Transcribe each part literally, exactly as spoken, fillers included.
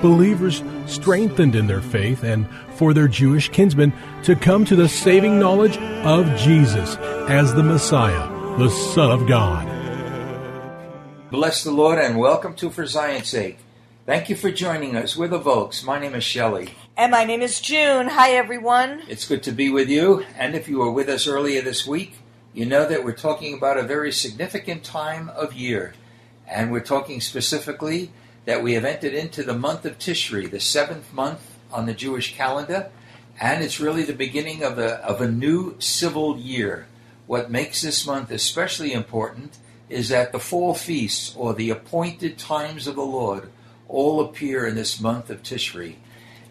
believers strengthened in their faith and for their Jewish kinsmen to come to the saving knowledge of Jesus as the Messiah, the Son of God. Bless the Lord and welcome to For Zion's Sake. Thank you for joining us. We're the Volks. My name is Shelley. And my name is June. Hi, everyone. It's good to be with you. And if you were with us earlier this week, you know that we're talking about a very significant time of year. And we're talking specifically that we have entered into the month of Tishri, the seventh month on the Jewish calendar. And it's really the beginning of a, of a new civil year. What makes this month especially important is that the fall feasts, or the appointed times of the Lord, all appear in this month of Tishri.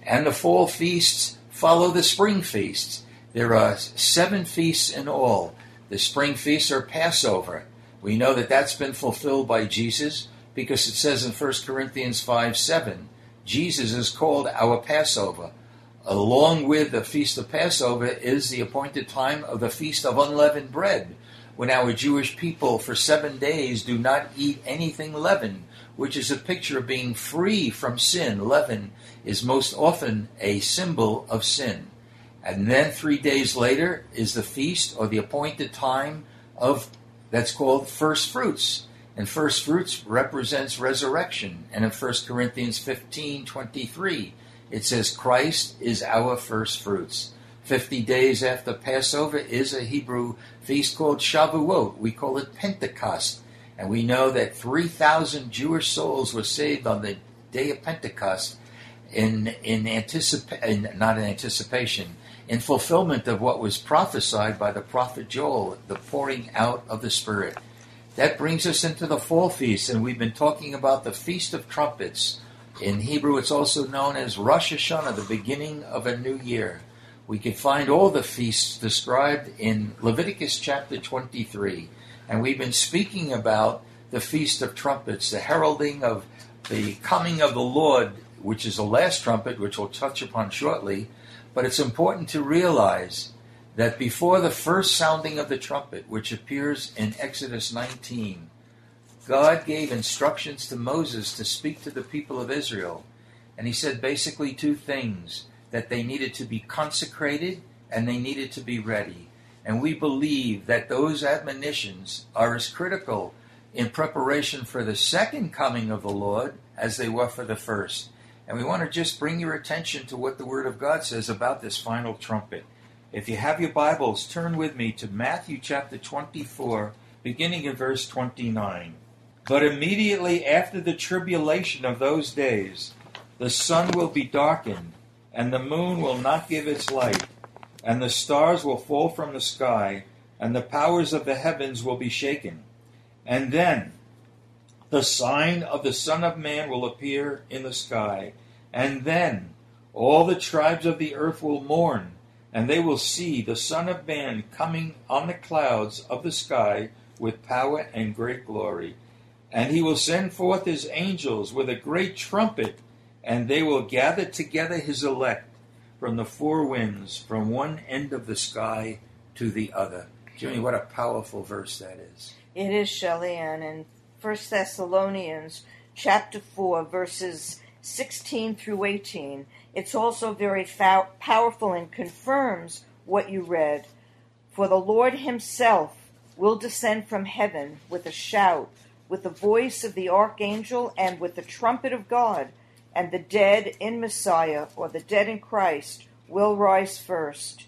And the fall feasts follow the spring feasts. There are seven feasts in all. The spring feasts are Passover. We know that that's been fulfilled by Jesus, because it says in First Corinthians five seven, Jesus is called our Passover. Along with the Feast of Passover is the appointed time of the Feast of Unleavened Bread, when our Jewish people for seven days do not eat anything leavened, which is a picture of being free from sin. Leaven is most often a symbol of sin. And then three days later is the feast, or the appointed time of, that's called first fruits. And first fruits represents resurrection. And in First Corinthians fifteen twenty-three, it says, "Christ is our first fruits." Fifty days after Passover is a Hebrew feast called Shavuot. We call it Pentecost. And we know that three thousand Jewish souls were saved on the day of Pentecost in in, anticipa- in not in anticipation, in fulfillment of what was prophesied by the prophet Joel, the pouring out of the Spirit. That brings us into the fall feast, and we've been talking about the Feast of Trumpets. In Hebrew, it's also known as Rosh Hashanah, the beginning of a new year. We can find all the feasts described in Leviticus chapter twenty-three. And we've been speaking about the Feast of Trumpets, the heralding of the coming of the Lord, which is the last trumpet, which we'll touch upon shortly. But it's important to realize that before the first sounding of the trumpet, which appears in Exodus nineteen, God gave instructions to Moses to speak to the people of Israel. And he said basically two things: that they needed to be consecrated and they needed to be ready. And we believe that those admonitions are as critical in preparation for the second coming of the Lord as they were for the first. And we want to just bring your attention to what the Word of God says about this final trumpet. If you have your Bibles, turn with me to Matthew chapter twenty-four, beginning in verse twenty-nine. "But immediately after the tribulation of those days, the sun will be darkened, and the moon will not give its light, and the stars will fall from the sky, and the powers of the heavens will be shaken. And then the sign of the Son of Man will appear in the sky, and then all the tribes of the earth will mourn, and they will see the Son of Man coming on the clouds of the sky with power and great glory. And he will send forth his angels with a great trumpet, and they will gather together his elect from the four winds, from one end of the sky to the other. Junie, what a powerful verse that is. It is, Shelley, and in First Thessalonians chapter four, verses sixteen through eighteen, it's also very fa- powerful and confirms what you read. For the Lord himself will descend from heaven with a shout, with the voice of the archangel, and with the trumpet of God, and the dead in Messiah, or the dead in Christ, will rise first.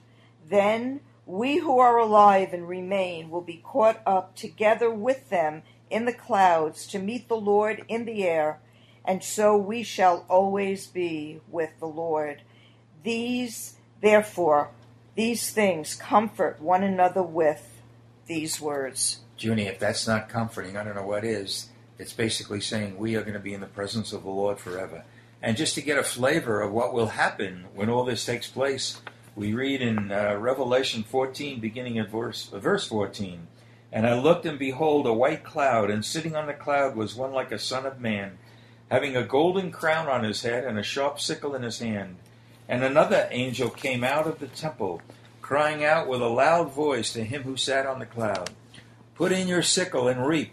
Then we who are alive and remain will be caught up together with them in the clouds to meet the Lord in the air, and so we shall always be with the Lord. These, therefore, these things comfort one another with these words. Junie, if that's not comforting, I don't know what is. It's basically saying we are going to be in the presence of the Lord forever. And just to get a flavor of what will happen when all this takes place, we read in uh, Revelation fourteen, beginning at verse, uh, verse fourteen, "And I looked, and behold, a white cloud, and sitting on the cloud was one like a son of man, having a golden crown on his head and a sharp sickle in his hand. And another angel came out of the temple, crying out with a loud voice to him who sat on the cloud, 'Put in your sickle and reap,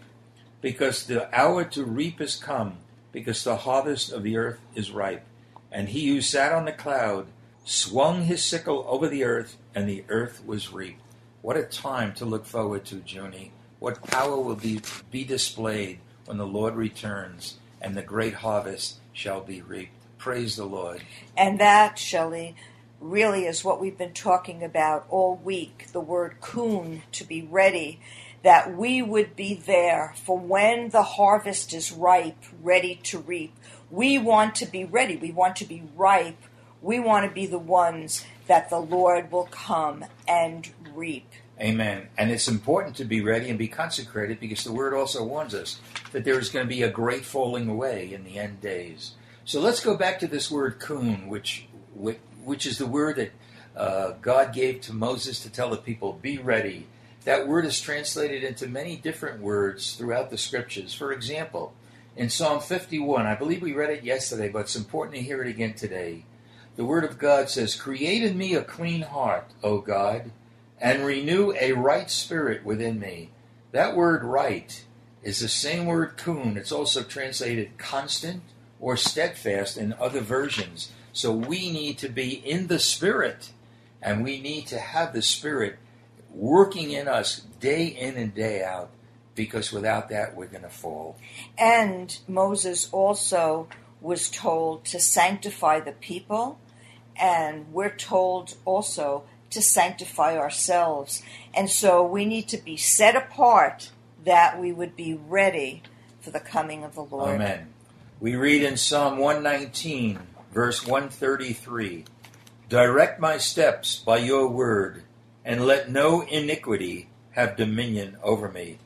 because the hour to reap is come, because the harvest of the earth is ripe.' And he who sat on the cloud swung his sickle over the earth, and the earth was reaped." What a time to look forward to, Junie. What power will be, be displayed when the Lord returns, and the great harvest shall be reaped. Praise the Lord. And that, Shelley, really is what we've been talking about all week, the word kun, to be ready, that we would be there for when the harvest is ripe, ready to reap. We want to be ready. We want to be ripe. We want to be the ones that the Lord will come and reap. Amen. And it's important to be ready and be consecrated, because the Word also warns us that there is going to be a great falling away in the end days. So let's go back to this word kun, which which is the word that uh, God gave to Moses to tell the people, be ready. That word is translated into many different words throughout the Scriptures. For example, in Psalm fifty-one, I believe we read it yesterday, but it's important to hear it again today. The Word of God says, "Create in me a clean heart, O God, and renew a right spirit within me." That word right is the same word kun. It's also translated constant or steadfast in other versions. So we need to be in the Spirit, and we need to have the Spirit working in us day in and day out, because without that we're going to fall. And Moses also was told to sanctify the people, and we're told also to sanctify ourselves. And so we need to be set apart that we would be ready for the coming of the Lord. Amen. We read in Psalm one nineteen, verse one thirty-three, "Direct my steps by your word, and let no iniquity have dominion over me."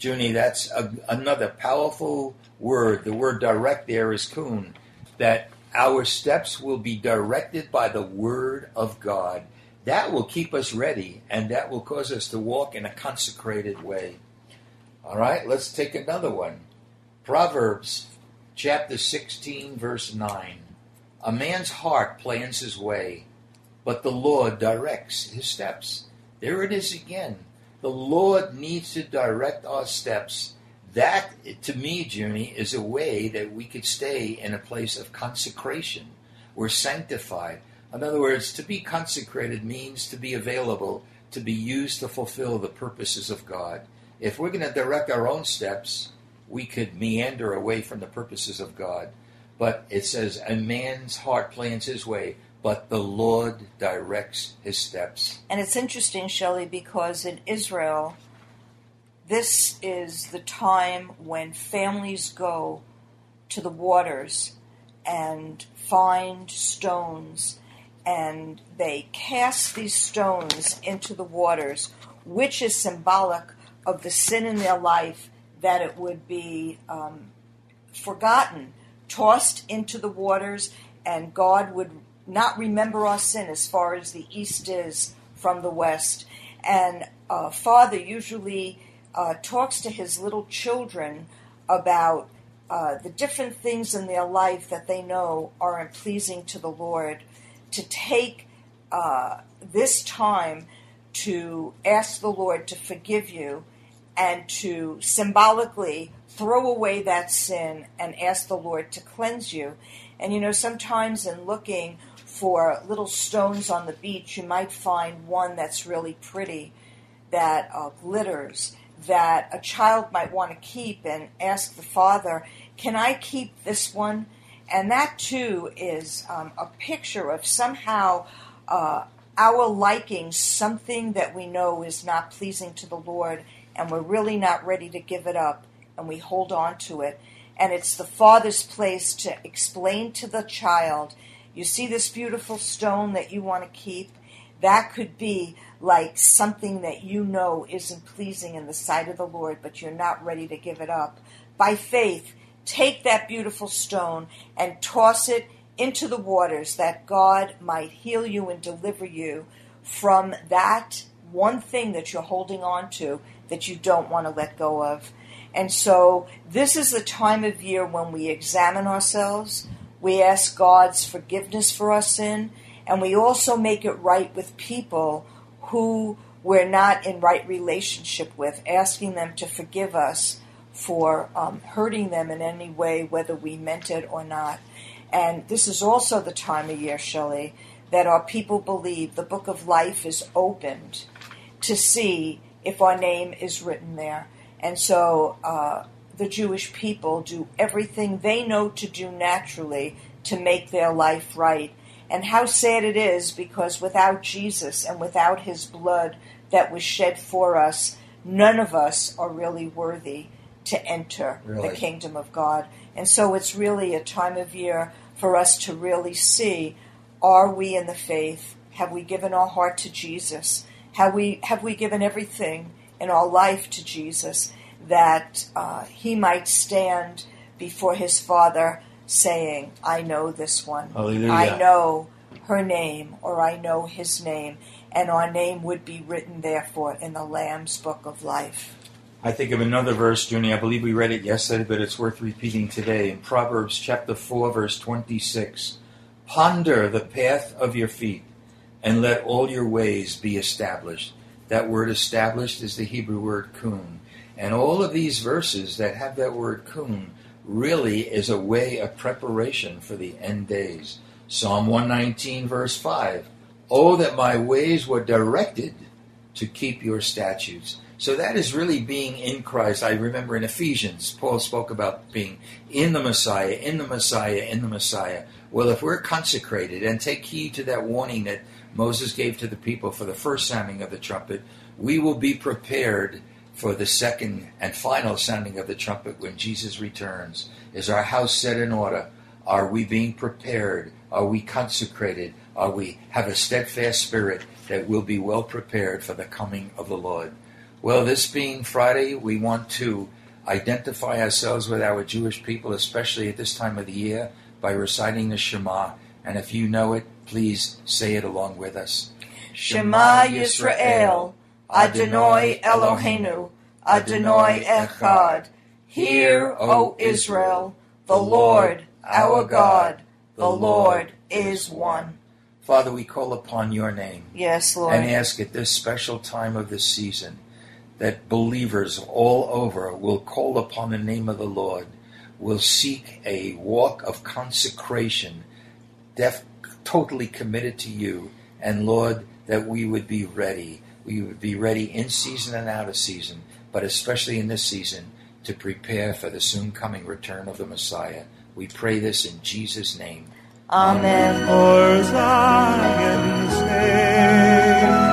Junie, that's a, another powerful word. The word direct there is kun, that our steps will be directed by the word of God. That will keep us ready, and that will cause us to walk in a consecrated way. All right, let's take another one. Proverbs chapter sixteen, verse nine. "A man's heart plans his way, but the Lord directs his steps." There it is again. The Lord needs to direct our steps. That, to me, Junie, is a way that we could stay in a place of consecration. We're sanctified. In other words, to be consecrated means to be available, to be used to fulfill the purposes of God. If we're going to direct our own steps, we could meander away from the purposes of God. But it says, "A man's heart plans his way, but the Lord directs his steps." And it's interesting, Shelley, because in Israel, this is the time when families go to the waters and find stones, and they cast these stones into the waters, which is symbolic of the sin in their life, that it would be um, forgotten, tossed into the waters, and God would not remember our sin as far as the east is from the west. And uh, father usually uh, talks to his little children about uh, the different things in their life that they know aren't pleasing to the Lord. to take uh, this time to ask the Lord to forgive you and to symbolically throw away that sin and ask the Lord to cleanse you. And, you know, sometimes in looking for little stones on the beach, you might find one that's really pretty, that uh, glitters, that a child might want to keep and ask the father, can I keep this one? And that, too, is um, a picture of somehow uh, our liking something that we know is not pleasing to the Lord, and we're really not ready to give it up, and we hold on to it. And it's the father's place to explain to the child, you see this beautiful stone that you want to keep? That could be like something that you know isn't pleasing in the sight of the Lord, but you're not ready to give it up. By faith, take that beautiful stone and toss it into the waters that God might heal you and deliver you from that one thing that you're holding on to that you don't want to let go of. And so this is the time of year when we examine ourselves, we ask God's forgiveness for our sin, and we also make it right with people who we're not in right relationship with, asking them to forgive us for um, hurting them in any way, whether we meant it or not. And this is also the time of year, Shelley, that our people believe the book of life is opened to see if our name is written there. And so uh, the Jewish people do everything they know to do naturally to make their life right. And how sad it is, because without Jesus and without his blood that was shed for us, none of us are really worthy to enter really. the kingdom of God. And so it's really a time of year for us to really see, are we in the faith? Have we given our heart to Jesus? Have we, have we given everything in our life to Jesus that uh, he might stand before his Father saying, I know this one. Hallelujah. I know her name, or I know his name, and our name would be written, therefore, in the Lamb's book of life. I think of another verse, Junie. I believe we read it yesterday, but it's worth repeating today. In Proverbs chapter four, verse twenty-six, ponder the path of your feet, and let all your ways be established. That word established is the Hebrew word kun. And all of these verses that have that word kun really is a way of preparation for the end days. Psalm one nineteen, verse five, oh, that my ways were directed to keep your statutes. So that is really being in Christ. I remember in Ephesians, Paul spoke about being in the Messiah, in the Messiah, in the Messiah. Well, if we're consecrated and take heed to that warning that Moses gave to the people for the first sounding of the trumpet, we will be prepared for the second and final sounding of the trumpet when Jesus returns. Is our house set in order? Are we being prepared? Are we consecrated? Are we have a steadfast spirit that will be well prepared for the coming of the Lord? Well, this being Friday, we want to identify ourselves with our Jewish people, especially at this time of the year, by reciting the Shema. And if you know it, please say it along with us. Shema Yisrael, Adonai Eloheinu, Adonai Echad. Hear, O Israel, the Lord, our God, the Lord is one. Father, we call upon your name. Yes, Lord. And ask at this special time of this season that believers all over will call upon the name of the Lord, will seek a walk of consecration, def- totally committed to you, and Lord, that we would be ready. We would be ready in season and out of season, but especially in this season, to prepare for the soon coming return of the Messiah. We pray this in Jesus' name. Amen. For Zion's sake.